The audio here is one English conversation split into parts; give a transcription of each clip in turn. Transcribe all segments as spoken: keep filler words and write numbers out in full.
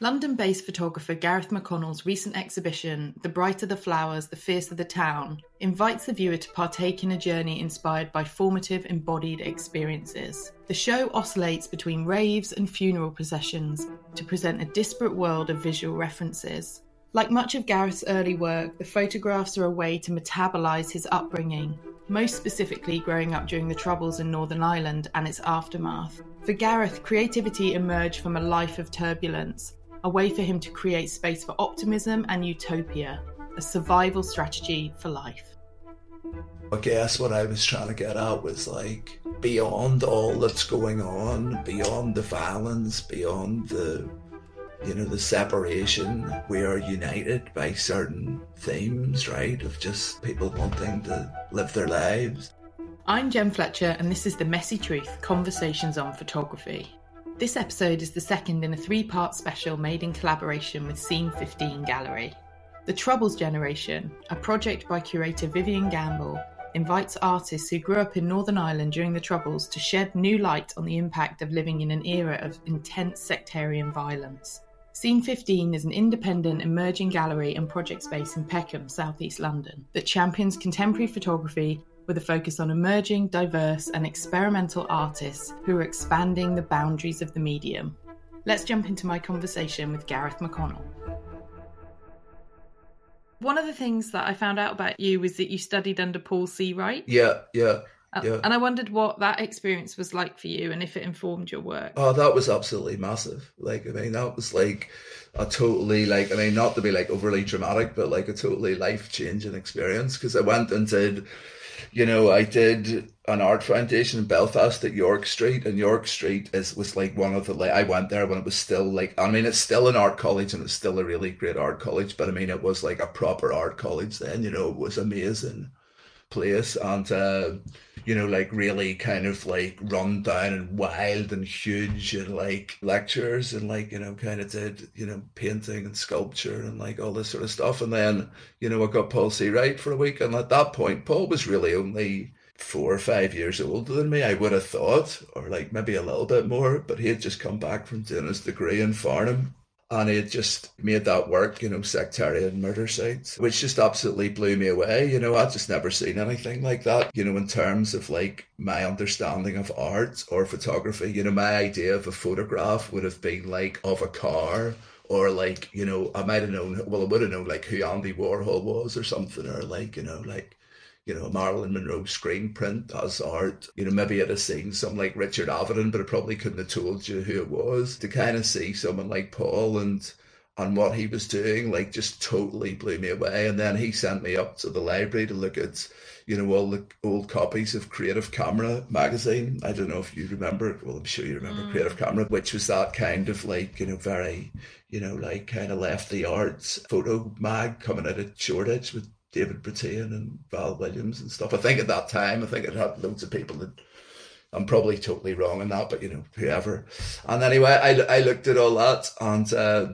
London-based photographer Gareth McConnell's recent exhibition, The Brighter the Flowers, the Fiercer the Town, invites the viewer to partake in a journey inspired by formative, embodied experiences. The show oscillates between raves and funeral processions to present a disparate world of visual references. Like much of Gareth's early work, the photographs are a way to metabolise his upbringing, most specifically growing up during the Troubles in Northern Ireland and its aftermath. For Gareth, creativity emerged from a life of turbulence, a way for him to create space for optimism and utopia, a survival strategy for life. I guess what I was trying to get at was, like, beyond all that's going on, beyond the violence, beyond the, you know, the separation, we are united by certain themes, right, of just people wanting to live their lives. I'm Gem Fletcher, and this is The Messy Truth, Conversations on Photography. This episode is the second in a three-part special made in collaboration with Seen Fifteen Gallery. The Troubles Generation, a project by curator Vivienne Gamble, invites artists who grew up in Northern Ireland during the Troubles to shed new light on the impact of living in an era of intense sectarian violence. Seen fifteen is an independent, emerging gallery and project space in Peckham, southeast London, that champions contemporary photography with a focus on emerging, diverse and experimental artists who are expanding the boundaries of the medium. Let's jump into my conversation with Gareth McConnell. One of the things that I found out about you was that you studied under Paul Seawright. Yeah, yeah, yeah. And I wondered what that experience was like for you and if it informed your work. Oh, that was absolutely massive. Like, I mean, that was like a totally, like, I mean, not to be like overly dramatic, but like a totally life-changing experience, because I went and did, you know, I did an art foundation in Belfast at York Street, and York Street is was like one of the, like, I went there when it was still like, I mean, it's still an art college and it's still a really great art college, but I mean, it was like a proper art college then, you know. It was amazing place, and uh, you know, like really kind of like run down and wild and huge, and like lectures and like, you know, kind of did, you know, painting and sculpture and like all this sort of stuff. And then, you know, I got Paul Seawright for a week, and at that point Paul was really only four or five years older than me, I would have thought, or like maybe a little bit more, but he had just come back from doing his degree in Farnham. And it just made that work, you know, sectarian murder sites, which just absolutely blew me away. You know, I'd just never seen anything like that, you know, in terms of like my understanding of art or photography. You know, my idea of a photograph would have been like of a car, or like, you know, I might have known, well, I would have known like who Andy Warhol was or something, or like, you know, like, you know, Marilyn Monroe screen print as art. You know, maybe I'd have seen some like Richard Avedon, but I probably couldn't have told you who it was. To kind of see someone like Paul and and what he was doing, like, just totally blew me away. And then he sent me up to the library to look at, you know, all the old copies of Creative Camera magazine. I don't know if you remember, well, I'm sure you remember mm. Creative Camera, which was that kind of like, you know, very, you know, like kind of lefty arts photo mag coming out of Shoreditch with David Brittain and Val Williams and stuff. I think at that time, I think it had loads of people that, I'm probably totally wrong on that, but, you know, whoever. And anyway, I, I looked at all that, and uh,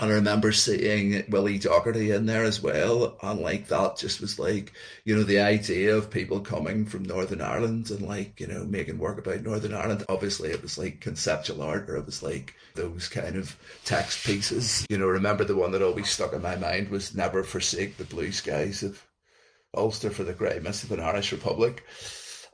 and I remember seeing Willie Doherty in there as well. And like that just was like, you know, the idea of people coming from Northern Ireland and like, you know, making work about Northern Ireland. Obviously it was like conceptual art, or it was like those kind of text pieces. You know, remember the one that always stuck in my mind was Never Forsake the Blue Skies of Ulster for the Grey Mist of an Irish Republic.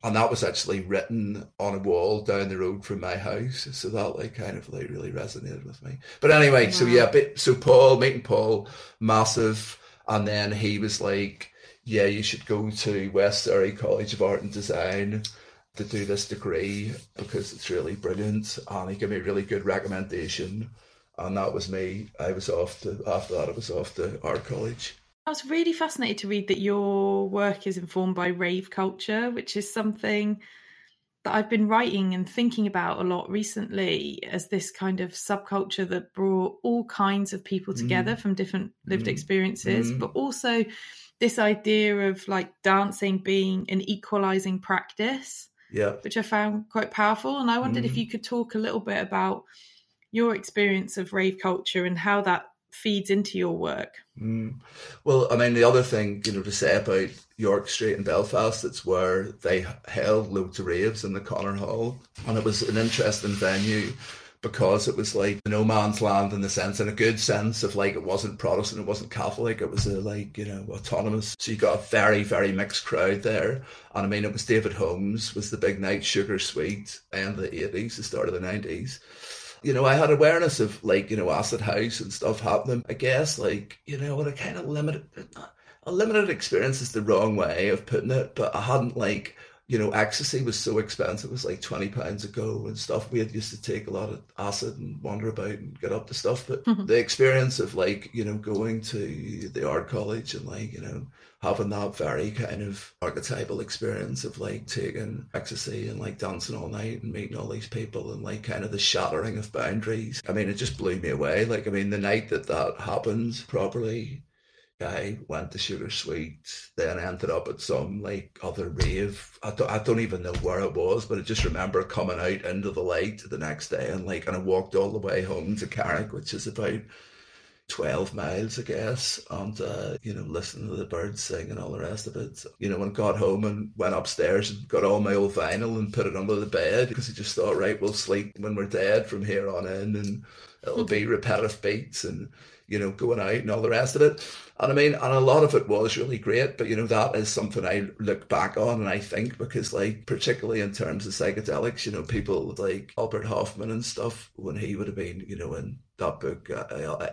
And that was actually written on a wall down the road from my house. So that like kind of like really resonated with me. But anyway, wow. so yeah, so Paul, meeting Paul, massive. And then he was like, yeah, you should go to West Surrey College of Art and Design to do this degree because it's really brilliant. And he gave me a really good recommendation. And that was me. I was off to, after that, I was off to art college. I was really fascinated to read that your work is informed by rave culture, which is something that I've been writing and thinking about a lot recently as this kind of subculture that brought all kinds of people together mm. from different lived mm. experiences, mm. but also this idea of like dancing being an equalizing practice, yeah, which I found quite powerful. And I wondered mm. if you could talk a little bit about your experience of rave culture and how that feeds into your work. Mm. Well, I mean, the other thing, you know, to say about York Street and Belfast, it's where they held loads of raves in the Connor Hall, and it was an interesting venue because it was like no man's land in the sense, in a good sense of like, it wasn't Protestant, it wasn't Catholic, it was a, like, you know, autonomous. So you got a very, very mixed crowd there. And I mean, it was David Holmes was the big night, Sugar Suite, end of the eighties, the start of the nineties. You know, I had awareness of like, you know, acid house and stuff happening, I guess, like, you know, what a kind of limited, a limited experience is the wrong way of putting it, but I hadn't like, you know, ecstasy was so expensive. It was like twenty pounds a go and stuff. We had used to take a lot of acid and wander about and get up to stuff. But mm-hmm. the experience of like, you know, going to the art college and like, you know, having that very kind of archetypal experience of like taking ecstasy and like dancing all night and meeting all these people and like kind of the shattering of boundaries. I mean, it just blew me away. Like, I mean, the night that that happened properly, I went to Sugar Suite, then ended up at some like other rave. I don't, I don't even know where it was, but I just remember coming out into the light the next day and like, and I walked all the way home to Carrick, which is about twelve miles, I guess, and, uh, you know, listening to the birds sing and all the rest of it. You know, and got home and went upstairs and got all my old vinyl and put it under the bed because I just thought, right, we'll sleep when we're dead from here on in and it'll be repetitive beats and, you know, going out and all the rest of it. And I mean, and a lot of it was really great, but, you know, that is something I look back on and I think because, like, particularly in terms of psychedelics, you know, people like Albert Hofmann and stuff, when he would have been, you know, in that book, uh,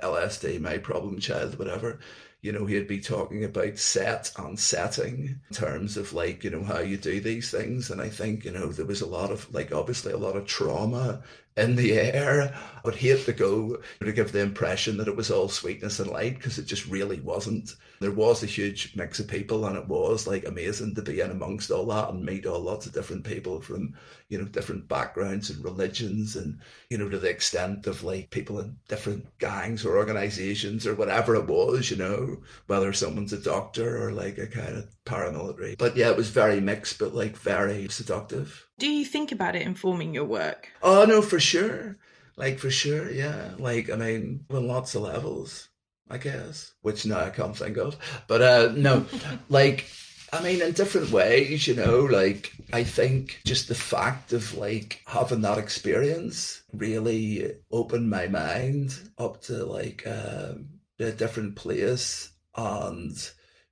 L S D, My Problem Child, whatever, you know, he'd be talking about set and setting in terms of, like, you know, how you do these things. And I think, you know, there was a lot of, like, obviously a lot of trauma in the air. I would hate to go to give the impression that it was all sweetness and light because it just really wasn't. There was a huge mix of people and it was like amazing to be in amongst all that and meet all lots of different people from, you know, different backgrounds and religions and, you know, to the extent of like people in different gangs or organizations or whatever it was, you know, whether someone's a doctor or like a kind of paramilitary. But yeah, it was very mixed, but like very seductive. Do you think about it informing your work? Oh, no, for sure. Like, for sure, yeah. Like, I mean, on lots of levels, I guess, which now I can't think of. But uh, no, like, I mean, in different ways, you know, like, I think just the fact of, like, having that experience really opened my mind up to, like, uh, a different place. And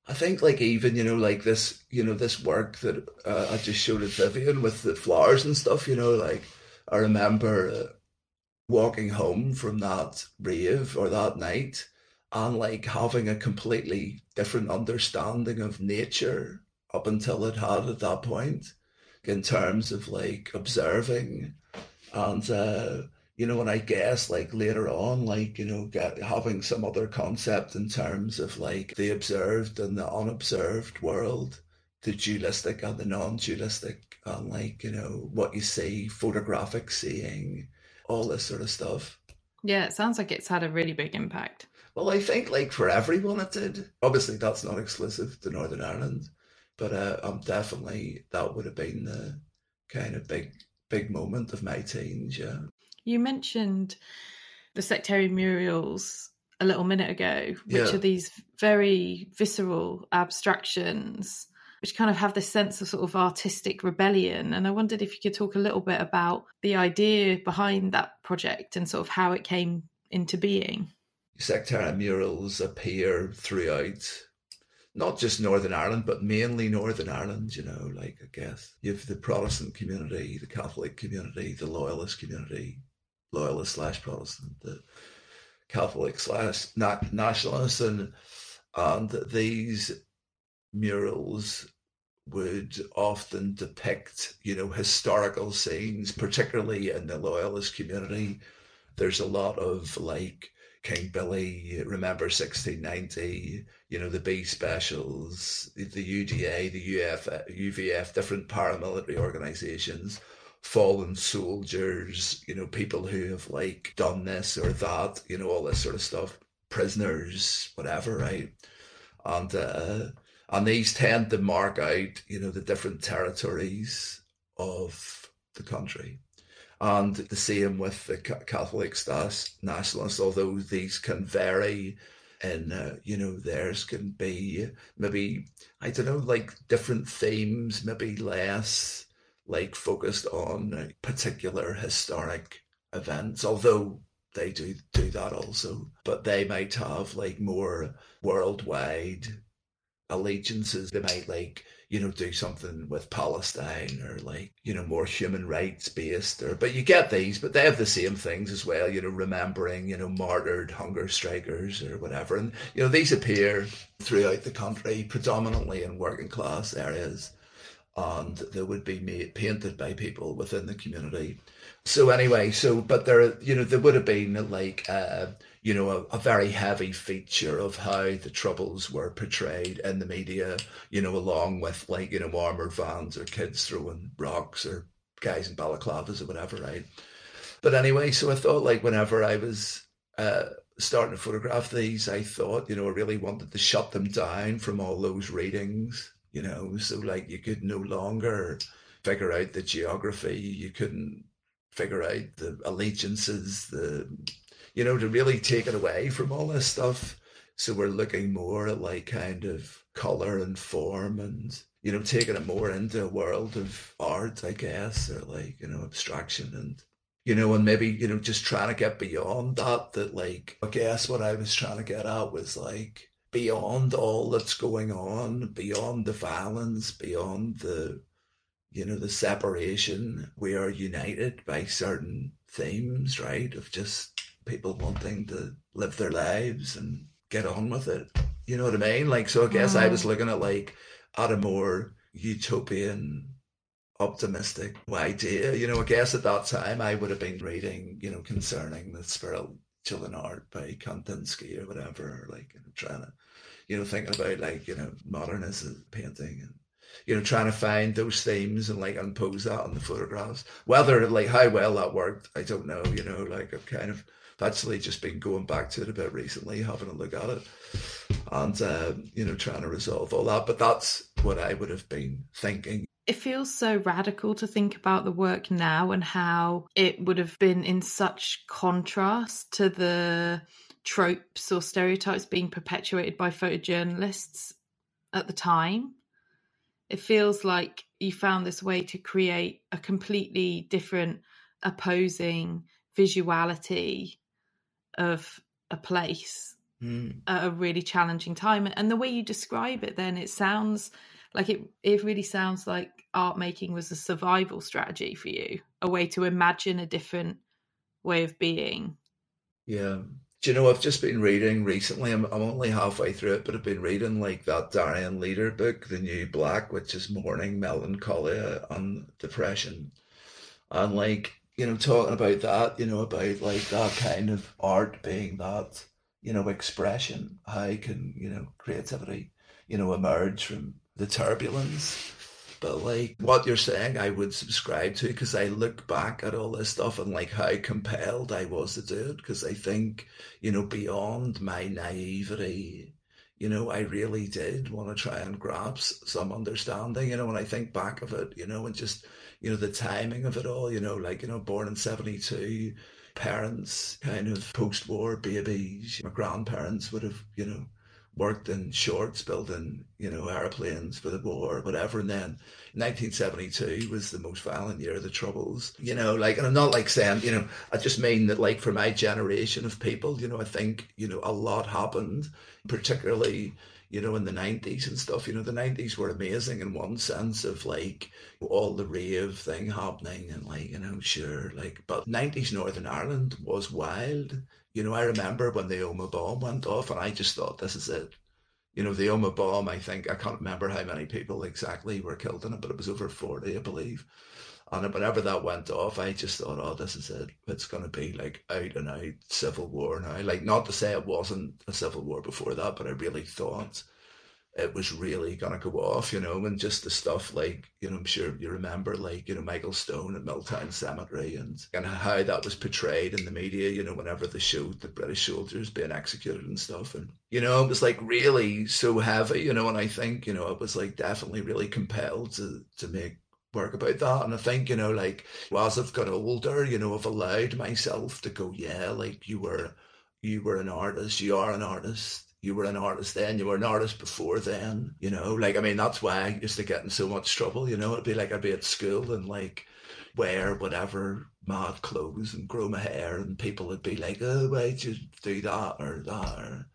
I think, like, even, you know, like this, you know, this work that uh, I just showed at Vivienne with the flowers and stuff, you know, like, I remember uh, walking home from that rave or that night and, like, having a completely different understanding of nature up until it had at that point in terms of, like, observing and, uh, you know, and I guess, like, later on, like, you know, get, having some other concept in terms of, like, the observed and the unobserved world, the dualistic and the non-dualistic, and, like, you know, what you see, photographic seeing, all this sort of stuff. Yeah, it sounds like it's had a really big impact. Well, I think, like, for everyone it did. Obviously, that's not exclusive to Northern Ireland, but uh, um, definitely that would have been the kind of big, big moment of my teens, yeah. You mentioned the sectarian murals a little minute ago, which yeah. are these very visceral abstractions, which kind of have this sense of sort of artistic rebellion. And I wondered if you could talk a little bit about the idea behind that project and sort of how it came into being. Sectarian murals appear throughout, not just Northern Ireland, but mainly Northern Ireland, you know, like, I guess. You have the Protestant community, the Catholic community, the Loyalist community, Loyalist slash Protestant, the Catholic slash nationalists, and and these murals would often depict, you know, historical scenes, particularly in the Loyalist community. There's a lot of like King Billy, Remember sixteen ninety, you know, the B Specials, the U D A, the U V F, different paramilitary organisations, fallen soldiers, you know, people who have like done this or that, you know, all this sort of stuff, prisoners, whatever, right? And uh, and these tend to mark out, you know, the different territories of the country. And the same with the Catholic nationalists, although these can vary and, uh, you know, theirs can be maybe, I don't know, like different themes, maybe less like focused on particular historic events, although they do do that also. But they might have like more worldwide allegiances. They might like, you know, do something with Palestine or like, you know, more human rights based, or, but you get these, but they have the same things as well, you know, remembering, you know, martyred hunger strikers or whatever. And, you know, these appear throughout the country, predominantly in working class areas, and they would be made, painted by people within the community. So anyway, so, but there, you know, there would have been like, uh, you know, a, a very heavy feature of how the Troubles were portrayed in the media, you know, along with like, you know, armoured vans or kids throwing rocks or guys in balaclavas or whatever, right? But anyway, so I thought like whenever I was uh, starting to photograph these, I thought, you know, I really wanted to shut them down from all those readings, you know, so like you could no longer figure out the geography, you couldn't figure out the allegiances, the, you know, to really take it away from all this stuff. So we're looking more at like kind of colour and form and, you know, taking it more into a world of art, I guess, or like, you know, abstraction and, you know, and maybe, you know, just trying to get beyond that, that like, I guess what I was trying to get at was like, beyond all that's going on, beyond the violence, beyond the, you know, the separation, we are united by certain themes, right, of just people wanting to live their lives and get on with it. You know what I mean? Like, so I guess mm. I was looking at like at a more utopian, optimistic idea. You know, I guess at that time I would have been reading, you know, concerning the spiritual and art by Kandinsky or whatever, like, you know, trying to, you know, thinking about like, you know, modernism, painting and, you know, trying to find those themes and like impose that on the photographs. Whether like how well that worked, I don't know, you know, like I've kind of actually just been going back to it a bit recently, having a look at it and, uh, you know, trying to resolve all that. But that's what I would have been thinking. It feels so radical to think about the work now and how it would have been in such contrast to the tropes or stereotypes being perpetuated by photojournalists at the time. It feels like you found this way to create a completely different, opposing visuality of a place mm. at a really challenging time. And the way you describe it then, it sounds like it, it really sounds like art making was a survival strategy for you, a way to imagine a different way of being. Yeah. Do you know, I've just been reading recently, I'm, I'm only halfway through it, but I've been reading like that Darian Leader book, The New Black, which is mourning, melancholia and depression. And like, you know, talking about that, you know, about like that kind of art being that, you know, expression, how can, you know, creativity, you know, emerge from the turbulence. But like what you're saying, I would subscribe to, because I look back at all this stuff and like how compelled I was to do it, because I think, you know, beyond my naivety, you know, I really did want to try and grasp some understanding, you know, when I think back of it, you know, and just, you know, the timing of it all, you know, like, you know, born in seventy-two, parents kind of post-war babies, my grandparents would have, you know, worked in shorts building, you know, airplanes for the war, whatever. And then nineteen seventy-two was the most violent year of the Troubles, you know, like, and I'm not like saying, you know, I just mean that like for my generation of people, you know, I think, you know, a lot happened, particularly, you know, in the nineties and stuff. You know, the nineties were amazing in one sense of like all the rave thing happening and like, you know, sure, like, but nineties Northern Ireland was wild. You know, I remember when the Omagh bomb went off and I just thought, this is it. You know, the Omagh bomb, I think, I can't remember how many people exactly were killed in it, but it was over forty, I believe. And whenever that went off, I just thought, oh, this is it. It's going to be like out and out civil war now. Like, not to say it wasn't a civil war before that, but I really thought it was really going to go off, you know, and just the stuff like, you know, I'm sure you remember, like, you know, Michael Stone at Milltown Cemetery and, and how that was portrayed in the media, you know, whenever they showed the British soldiers being executed and stuff. And, you know, it was like really so heavy, you know, and I think, you know, it was like definitely really compelled to, to make work about that. And I think, you know, like, well, as I've got older, you know, I've allowed myself to go, yeah, like you were, you were an artist, you are an artist. You were an artist then, you were an artist before then, you know, like, I mean, that's why I used to get in so much trouble, you know, it'd be like I'd be at school and like wear whatever mad clothes and grow my hair, and people would be like, oh, why'd you do that or that, or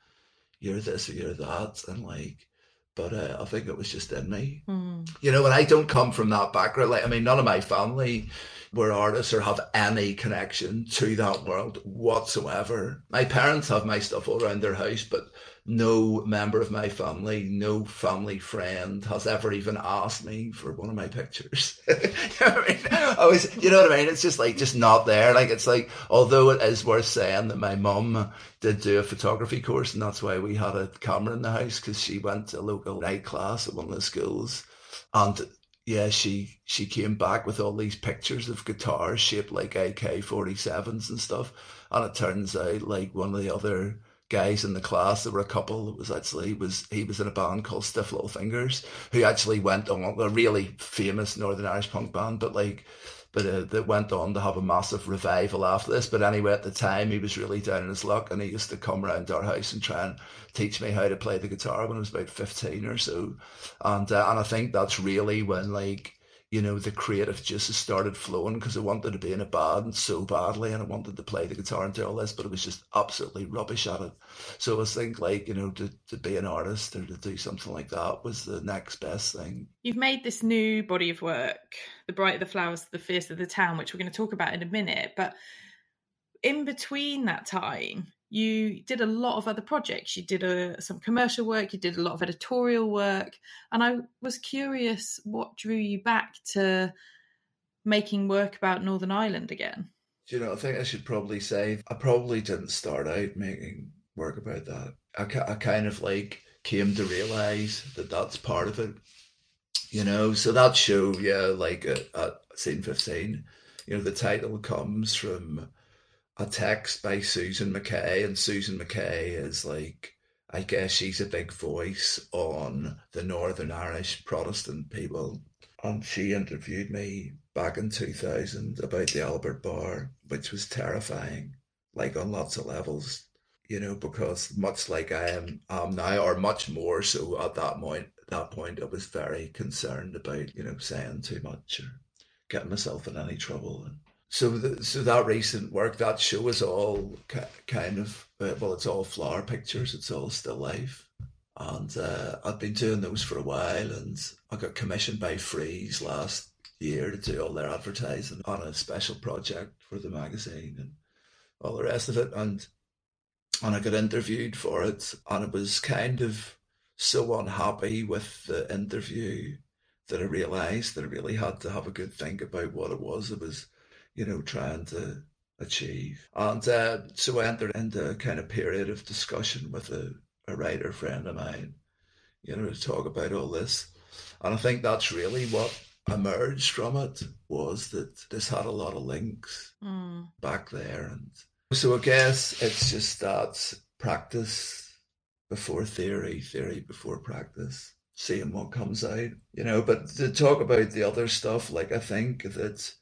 you're this or you're that, and like, but uh, I think it was just in me. Mm. You know, and I don't come from that background. Like, I mean, none of my family were artists or have any connection to that world whatsoever. My parents have my stuff all around their house, but no member of my family, no family friend has ever even asked me for one of my pictures. You know what I mean? I was, you know what I mean? It's just like, just not there. Like, it's like, although it is worth saying that my mum did do a photography course, and that's why we had a camera in the house, because she went to a local night class at one of the schools, and yeah, she she came back with all these pictures of guitars shaped like A K forty-sevens and stuff, and it turns out, like, one of the other guys in the class, there were a couple that was actually, was he was in a band called Stiff Little Fingers, who actually went on, a really famous Northern Irish punk band, but like, but uh, that went on to have a massive revival after this. But anyway, at the time, he was really down in his luck, and he used to come round our house and try and teach me how to play the guitar when I was about fifteen or so. And, uh, and I think that's really when, like, you know, the creative juices started flowing, because I wanted to be in a band so badly, and I wanted to play the guitar and do all this, but I was just absolutely rubbish at it. So I think, like, you know, to, to be an artist or to do something like that was the next best thing. You've made this new body of work, The Brighter the Flowers, The Fiercer the Town, which we're going to talk about in a minute. But in between that time, you did a lot of other projects. You did a, some commercial work, you did a lot of editorial work. And I was curious what drew you back to making work about Northern Ireland again. Do you know, I think I should probably say, I probably didn't start out making work about that. I, I kind of like came to realise that that's part of it. You know, so that show, yeah, like at, at Seen Fifteen, you know, the title comes from a text by Susan McKay, and Susan McKay is like, I guess she's a big voice on the Northern Irish Protestant people. And she interviewed me back in two thousand about the Albert Bar, which was terrifying, like on lots of levels, you know, because much like I am, am now, or much more so at that point, that point, I was very concerned about, you know, saying too much or getting myself in any trouble. And, So, the, so that recent work, that show is all ca- kind of, uh, well, it's all flower pictures, it's all still life. And uh, I'd been doing those for a while, and I got commissioned by Frieze last year to do all their advertising on a special project for the magazine and all the rest of it. And, and I got interviewed for it, and I was kind of so unhappy with the interview that I realised that I really had to have a good think about what it was. It was, you know, trying to achieve. And uh, so I entered into a kind of period of discussion with a, a writer friend of mine, you know, to talk about all this. And I think that's really what emerged from it, was that this had a lot of links mm. back there. And so I guess it's just that practice before theory, theory before practice, seeing what comes out, you know. But to talk about the other stuff, like, I think that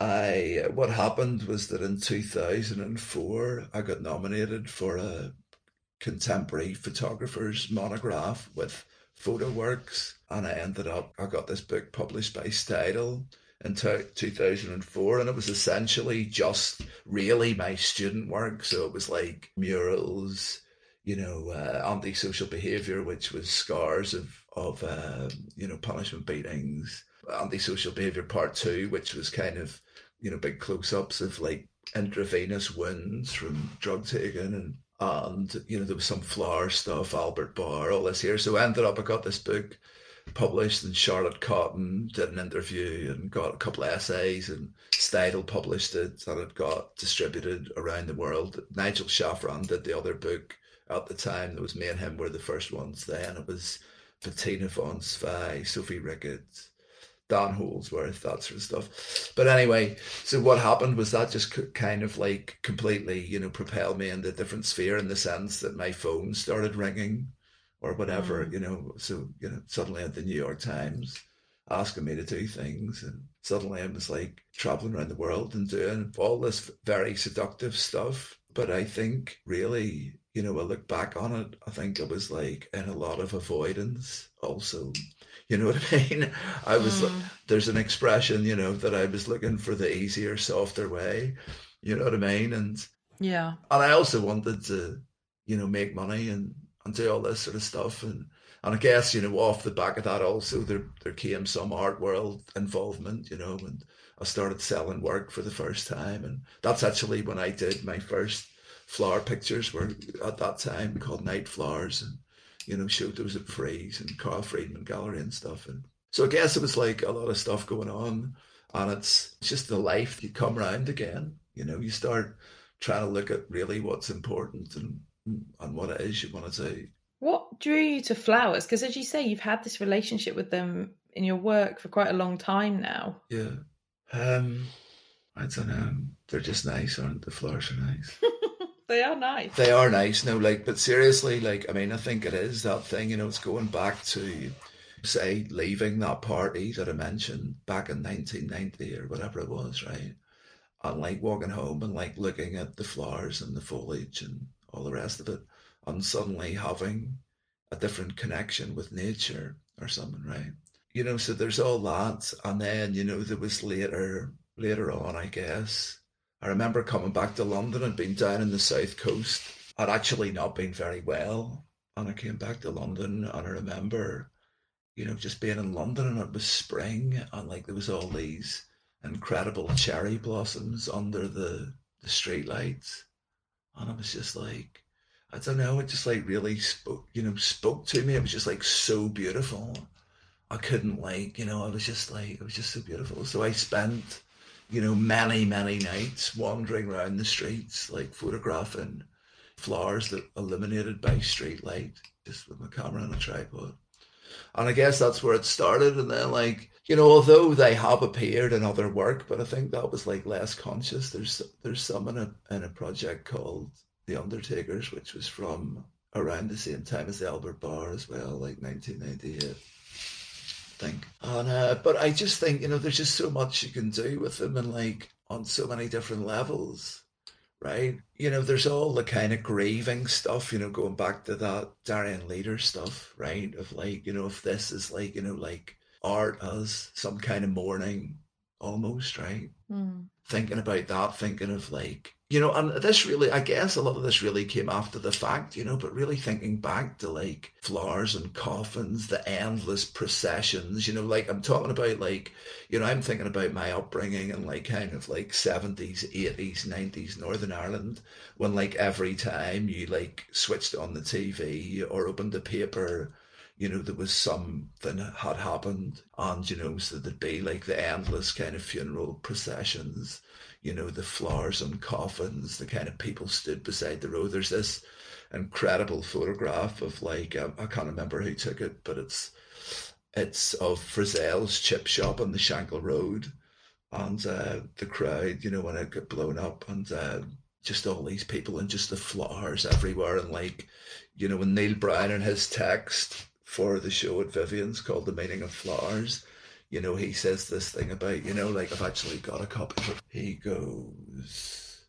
I, what happened was that in two thousand four, I got nominated for a contemporary photographer's monograph with Photoworks, and I ended up, I got this book published by Steidl in two thousand four, and it was essentially just really my student work. So it was like murals, you know, uh, antisocial behaviour, which was scars of, of uh, you know, punishment beatings, antisocial behaviour part two, which was kind of, you know, big close-ups of like intravenous wounds from drug taking, and and you know, there was some flower stuff, Albert Barr, all this here. So I ended up, I got this book published, and Charlotte Cotton did an interview and got a couple of essays, and Steidl published it, and it got distributed around the world. Nigel Shafran did the other book at the time. That was, me and him were the first ones then. It was Bettina von Zwei, Sophie Ricketts, Dan Holdsworth, that sort of stuff. But anyway, so what happened was that just kind of like completely, you know, propelled me into a different sphere, in the sense that my phone started ringing or whatever, mm. you know, so, you know, suddenly at the New York Times asking me to do things, and suddenly I was like traveling around the world and doing all this very seductive stuff. But I think really, you know, I look back on it, I think I was like in a lot of avoidance also. You know what I mean? I was, mm. there's an expression, you know, that I was looking for the easier, softer way, you know what I mean? And yeah. And I also wanted to, you know, make money and, and do all this sort of stuff. And, and I guess, you know, off the back of that also, there, there came some art world involvement, you know, and I started selling work for the first time. And that's actually when I did my first flower pictures, were at that time called Night Flowers, and, you know, showed those at Frieze and Carl Friedman Gallery and stuff. And so I guess it was like a lot of stuff going on, and it's just the life you come round again. You know, you start trying to look at really what's important and and what it is you want to do. What drew you to flowers? Because as you say, you've had this relationship with them in your work for quite a long time now. Yeah. Um, I don't know. They're just nice, aren't they? The flowers are nice. They are nice. They are nice. No, like, but seriously, like, I mean, I think it is that thing, you know, it's going back to, say, leaving that party that I mentioned back in nineteen ninety or whatever it was, right? And like walking home and like looking at the flowers and the foliage and all the rest of it, and suddenly having a different connection with nature or something, right? You know, so there's all that. And then, you know, there was later, later on, I guess, I remember coming back to London. I'd been down in the south coast. I'd actually not been very well. And I came back to London, and I remember, you know, just being in London, and it was spring, and like there was all these incredible cherry blossoms under the, the street lights. And I was just like, I don't know, it just like really spoke, you know, spoke to me. It was just like so beautiful. I couldn't like, you know, I was just like, it was just so beautiful. So I spent, you know, many, many nights wandering around the streets, like photographing flowers that illuminated by street light, just with my camera and a tripod. And I guess that's where it started. And then, like, you know, although they have appeared in other work, but I think that was like less conscious. There's there's some in a, in a project called The Undertakers, which was from around the same time as the Albert Bar as well, like nineteen ninety-eight. Think. And, uh, but I just think, you know, there's just so much you can do with them, and like on so many different levels, right? You know, there's all the kind of grieving stuff, you know, going back to that Darien Leader stuff, right? Of like, you know, if this is like, you know, like art as some kind of mourning almost, right? Mm. Thinking about that, thinking of like, you know, and this really, I guess a lot of this really came after the fact, you know, but really thinking back to like flowers and coffins, the endless processions, you know, like I'm talking about like, you know, I'm thinking about my upbringing and like kind of like seventies, eighties, nineties Northern Ireland, when like every time you like switched on the T V or opened the paper, you know, there was something had happened. And, you know, so there'd be like the endless kind of funeral processions, you know, the flowers on coffins, the kind of people stood beside the road. There's this incredible photograph of like, um, I can't remember who took it, but it's it's of Frizzell's chip shop on the Shankill Road, and uh, the crowd, you know, when it got blown up, and uh, just all these people and just the flowers everywhere. And like, you know, when Neil Brown and his text for the show at Vivienne's called The Meaning of Flowers, you know, he says this thing about, you know, like, I've actually got a copy. He goes,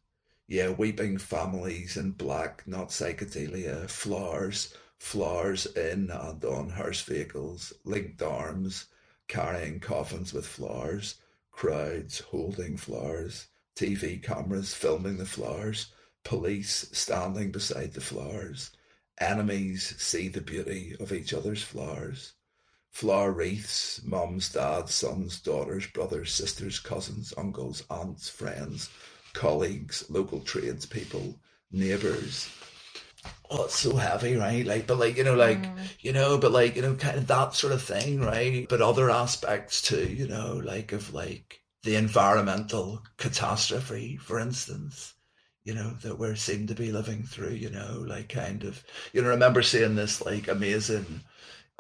yeah, weeping families in black, not psychedelia, flowers, flowers in and on hearse vehicles, linked arms, carrying coffins with flowers, crowds holding flowers, T V cameras filming the flowers, police standing beside the flowers, enemies see the beauty of each other's flowers. Flower wreaths, mums, dads, sons, daughters, brothers, sisters, cousins, uncles, aunts, friends, colleagues, local tradespeople, neighbours. Oh, it's so heavy, right? Like, but like, you know, like, mm. you know, but like, you know, kind of that sort of thing, right? But other aspects too, you know, like of like the environmental catastrophe, for instance, you know, that we're seem to be living through, you know, like kind of, you know, I remember seeing this like amazing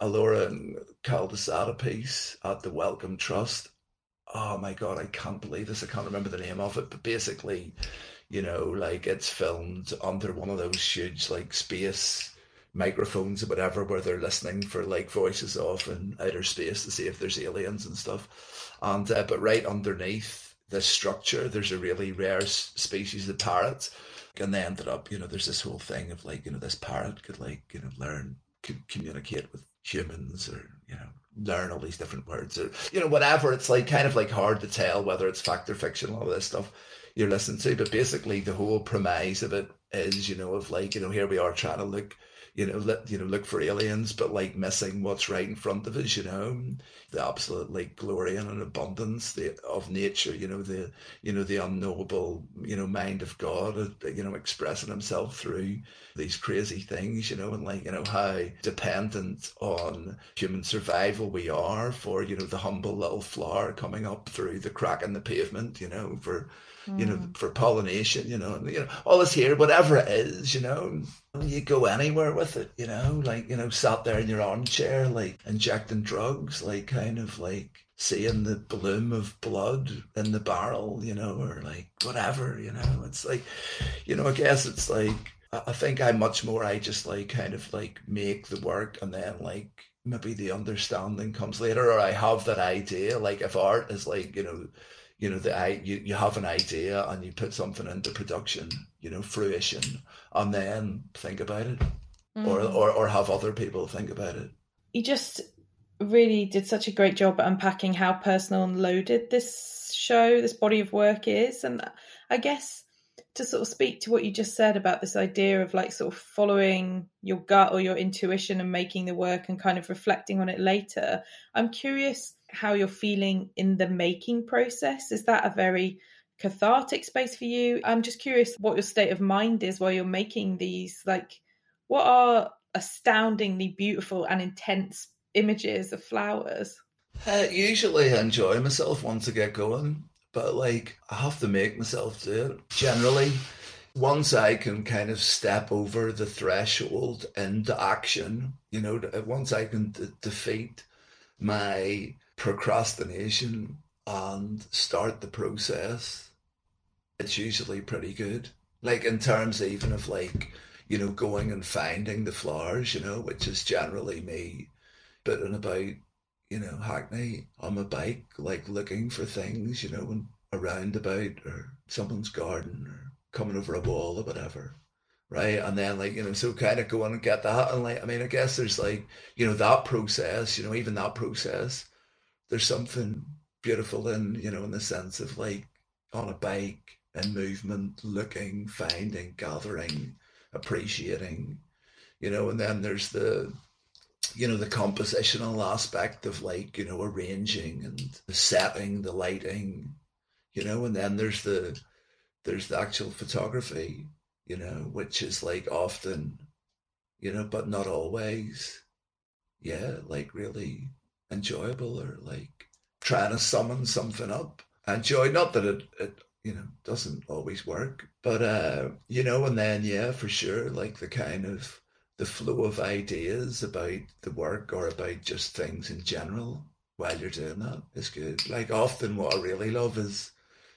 Allura and Caldassada piece at the Wellcome Trust. Oh my God, I can't believe this. I can't remember the name of it, but basically, you know, like it's filmed under one of those huge like space microphones or whatever, where they're listening for like voices off in outer space to see if there's aliens and stuff. And uh, but right underneath this structure, there's a really rare species of parrot. And they ended up, you know, there's this whole thing of like, you know, this parrot could like, you know, learn, could communicate with humans, or, you know, learn all these different words, or, you know, whatever. It's like kind of like hard to tell whether it's fact or fiction, all this stuff you're listening to. But basically the whole premise of it is, you know, of like, you know, here we are trying to look, you know, let, you know, look for aliens, but like missing what's right in front of us, you know, the absolute like glory and abundance of nature, you know, the, you know, the unknowable, you know, mind of God, you know, expressing himself through these crazy things, you know, and like, you know, how dependent on human survival we are for, you know, the humble little flower coming up through the crack in the pavement, you know, for, mm. you know, for pollination, you know, and, you know, all this here, whatever it is, you know. You go anywhere with it, you know, like, you know, sat there in your armchair, like injecting drugs, like kind of like seeing the bloom of blood in the barrel, you know, or like whatever, you know, it's like, you know, I guess it's like, I think I'm much more, I just like kind of like make the work, and then like maybe the understanding comes later, or I have that idea, like if art is like, you know, you know, the, you, you have an idea and you put something into production, you know, fruition, and then think about it, mm. or, or or have other people think about it. You just really did such a great job at unpacking how personal and loaded this show, this body of work is. And I guess to sort of speak to what you just said about this idea of like sort of following your gut or your intuition and making the work and kind of reflecting on it later, I'm curious how you're feeling in the making process. Is that a very cathartic space for you? I'm just curious what your state of mind is while you're making these, like, what are astoundingly beautiful and intense images of flowers? Uh, usually I enjoy myself once I get going, but like I have to make myself do it. Generally, once I can kind of step over the threshold into action, you know, once I can d- defeat my procrastination and start the process, it's usually pretty good. Like in terms even of like, you know, going and finding the flowers, you know, which is generally me bitting about, you know, Hackney on my bike, like looking for things, you know, and around about or someone's garden or coming over a wall or whatever. Right. And then like, you know, so kind of go on and get that. And like, I mean, I guess there's like, you know, that process, you know, even that process, there's something beautiful in, you know, in the sense of like on a bike and movement, looking, finding, gathering, appreciating, you know. And then there's the, you know, the compositional aspect of like, you know, arranging and the setting, the lighting, you know, and then there's the, there's the actual photography, you know, which is like often, you know, but not always, yeah, like really enjoyable, or like trying to summon something up. Enjoy, not that it, it, you know, doesn't always work, but, uh, you know, and then, yeah, for sure, like the kind of the flow of ideas about the work or about just things in general while you're doing that is good. Like often what I really love is,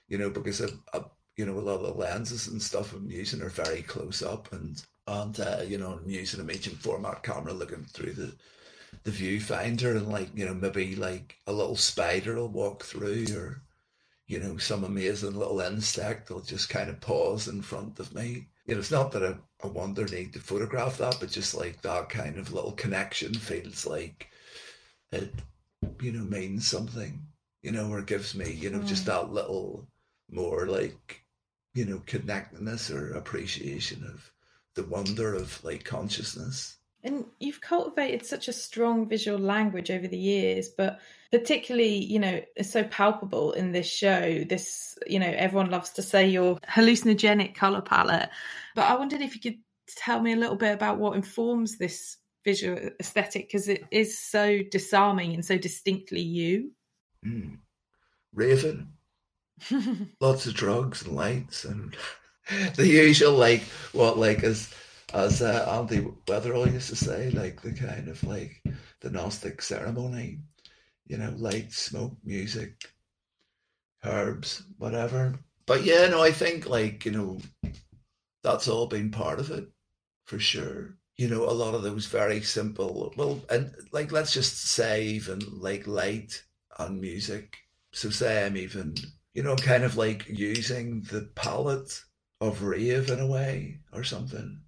you know, because I, I you know, a lot of the lenses and stuff I'm using are very close up, and, and uh, you know, I'm using a medium format camera looking through the, the viewfinder, and like, you know, maybe like a little spider will walk through, or, you know, some amazing little insect will just kind of pause in front of me. You know, it's not that I, I want or need to photograph that, but just like that kind of little connection feels like it, you know, means something, you know, or gives me, you know, mm. just that little more like, you know, connectedness or appreciation of the wonder of like consciousness. And you've cultivated such a strong visual language over the years, but particularly, you know, it's so palpable in this show. This, you know, everyone loves to say your hallucinogenic colour palette, but I wondered if you could tell me a little bit about what informs this visual aesthetic, because it is so disarming and so distinctly you. Mm. Raven. Lots of drugs and lights and the usual, like what, like as as uh, Andy Weatherall used to say, like the kind of like the Gnostic ceremony, you know, lights, smoke, music, herbs, whatever. But yeah, no, I think like, you know, that's all been part of it for sure. You know, a lot of those very simple, well, and like let's just say even like light and music. So say I'm even, you know, kind of like using the palette of rave in a way or something.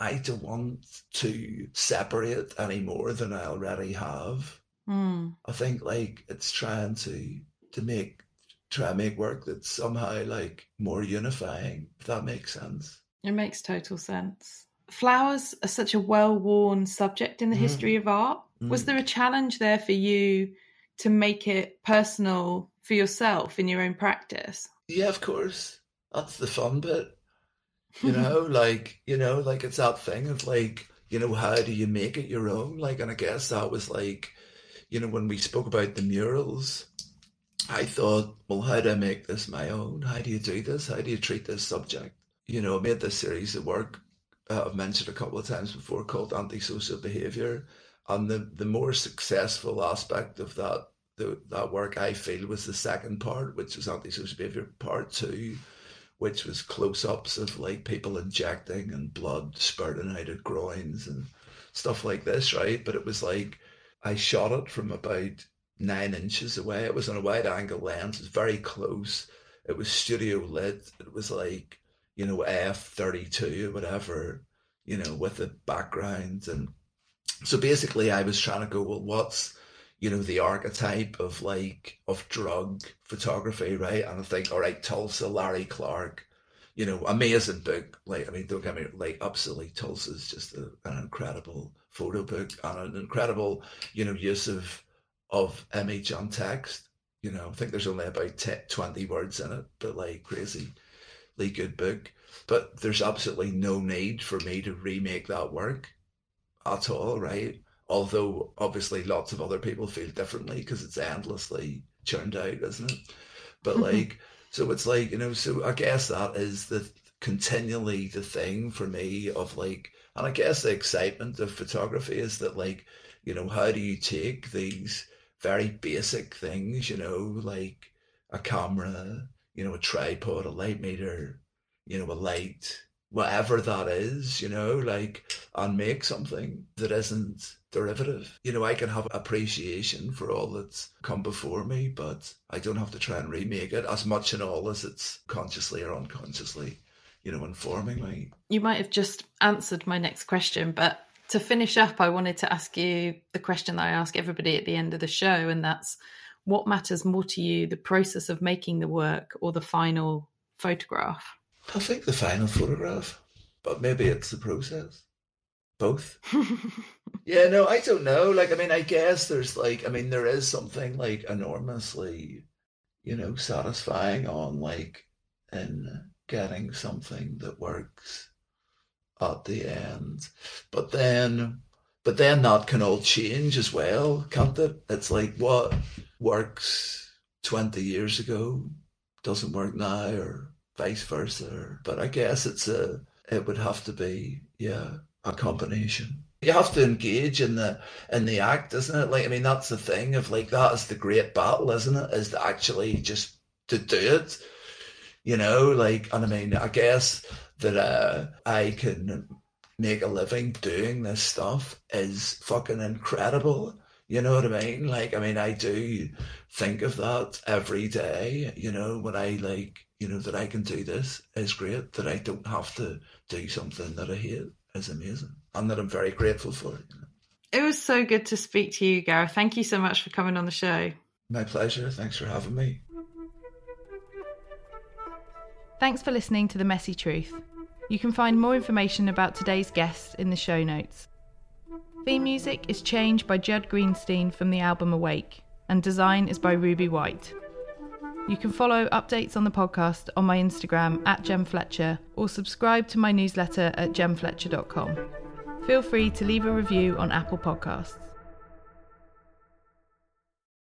I don't want to separate any more than I already have. Mm. I think like it's trying to to make try and make work that's somehow like more unifying, if that makes sense. It makes total sense. Flowers are such a well-worn subject in the mm. history of art. Mm. Was there a challenge there for you to make it personal for yourself in your own practice? Yeah, of course. That's the fun bit. You know, like, you know, like it's that thing of like, you know, how do you make it your own? Like, and I guess that was like, you know, when we spoke about the murals, I thought, well, how do I make this my own? How do you do this? How do you treat this subject? You know, I made this series of work uh, I've mentioned a couple of times before called Antisocial Behaviour. And the, the more successful aspect of that, the, that work, I feel, was the second part, which was Antisocial Behaviour Part Two, which was close-ups of like people injecting and blood spurting out of groins and stuff like this, right? But it was like, I shot it from about nine inches away. It was on a wide-angle lens. It was very close. It was studio lit. It was like, you know, F thirty-two or whatever, you know, with the backgrounds. And so basically I was trying to go, well, what's, you know, the archetype of like, of drug photography, right? And I think, all right, Tulsa, Larry Clark, you know, amazing book. Like, I mean, don't get me, like, absolutely, Tulsa's just a, an incredible photo book and an incredible, you know, use of, of image and text. You know, I think there's only about twenty words in it, but like crazy. Good book, but there's absolutely no need for me to remake that work at all, right? Although obviously lots of other people feel differently because it's endlessly churned out, isn't it? But mm-hmm. like, so it's like, you know, so I guess that is the continually the thing for me of like, and I guess the excitement of photography is that like, you know, how do you take these very basic things, you know, like a camera, you know, a tripod, a light meter, you know, a light, whatever that is, you know, like, and make something that isn't derivative. You know, I can have appreciation for all that's come before me, but I don't have to try and remake it as much and all as it's consciously or unconsciously, you know, informing me. You might have just answered my next question, but to finish up, I wanted to ask you the question that I ask everybody at the end of the show, and that's, what matters more to you, the process of making the work or the final photograph? I think the final photograph, but maybe it's the process. Both. Yeah, no, I don't know. Like, I mean, I guess there's like, I mean, there is something like enormously, you know, satisfying on like in getting something that works at the end. But then, but then that can all change as well, can't it? It's like, what works twenty years ago doesn't work now, or vice versa. But I guess it's a it would have to be yeah a combination. You have to engage in the in the act, isn't it? Like, I mean, that's the thing of like, that is the great battle, isn't it? Is to actually just to do it, you know? Like, and I mean, I guess that uh, I can make a living doing this stuff is fucking incredible. You know what I mean? Like, I mean, I do think of that every day, you know, when I like, you know, that I can do this is great, that I don't have to do something that I hate is amazing, and that I'm very grateful for it. You know? It was so good to speak to you, Gareth. Thank you so much for coming on the show. My pleasure. Thanks for having me. Thanks for listening to The Messy Truth. You can find more information about today's guests in the show notes. Theme music is Changed by Judd Greenstein from the album Awake, and design is by Ruby White. You can follow updates on the podcast on my Instagram at Gem Fletcher, or subscribe to my newsletter at gem fletcher dot com. Feel free to leave a review on Apple Podcasts.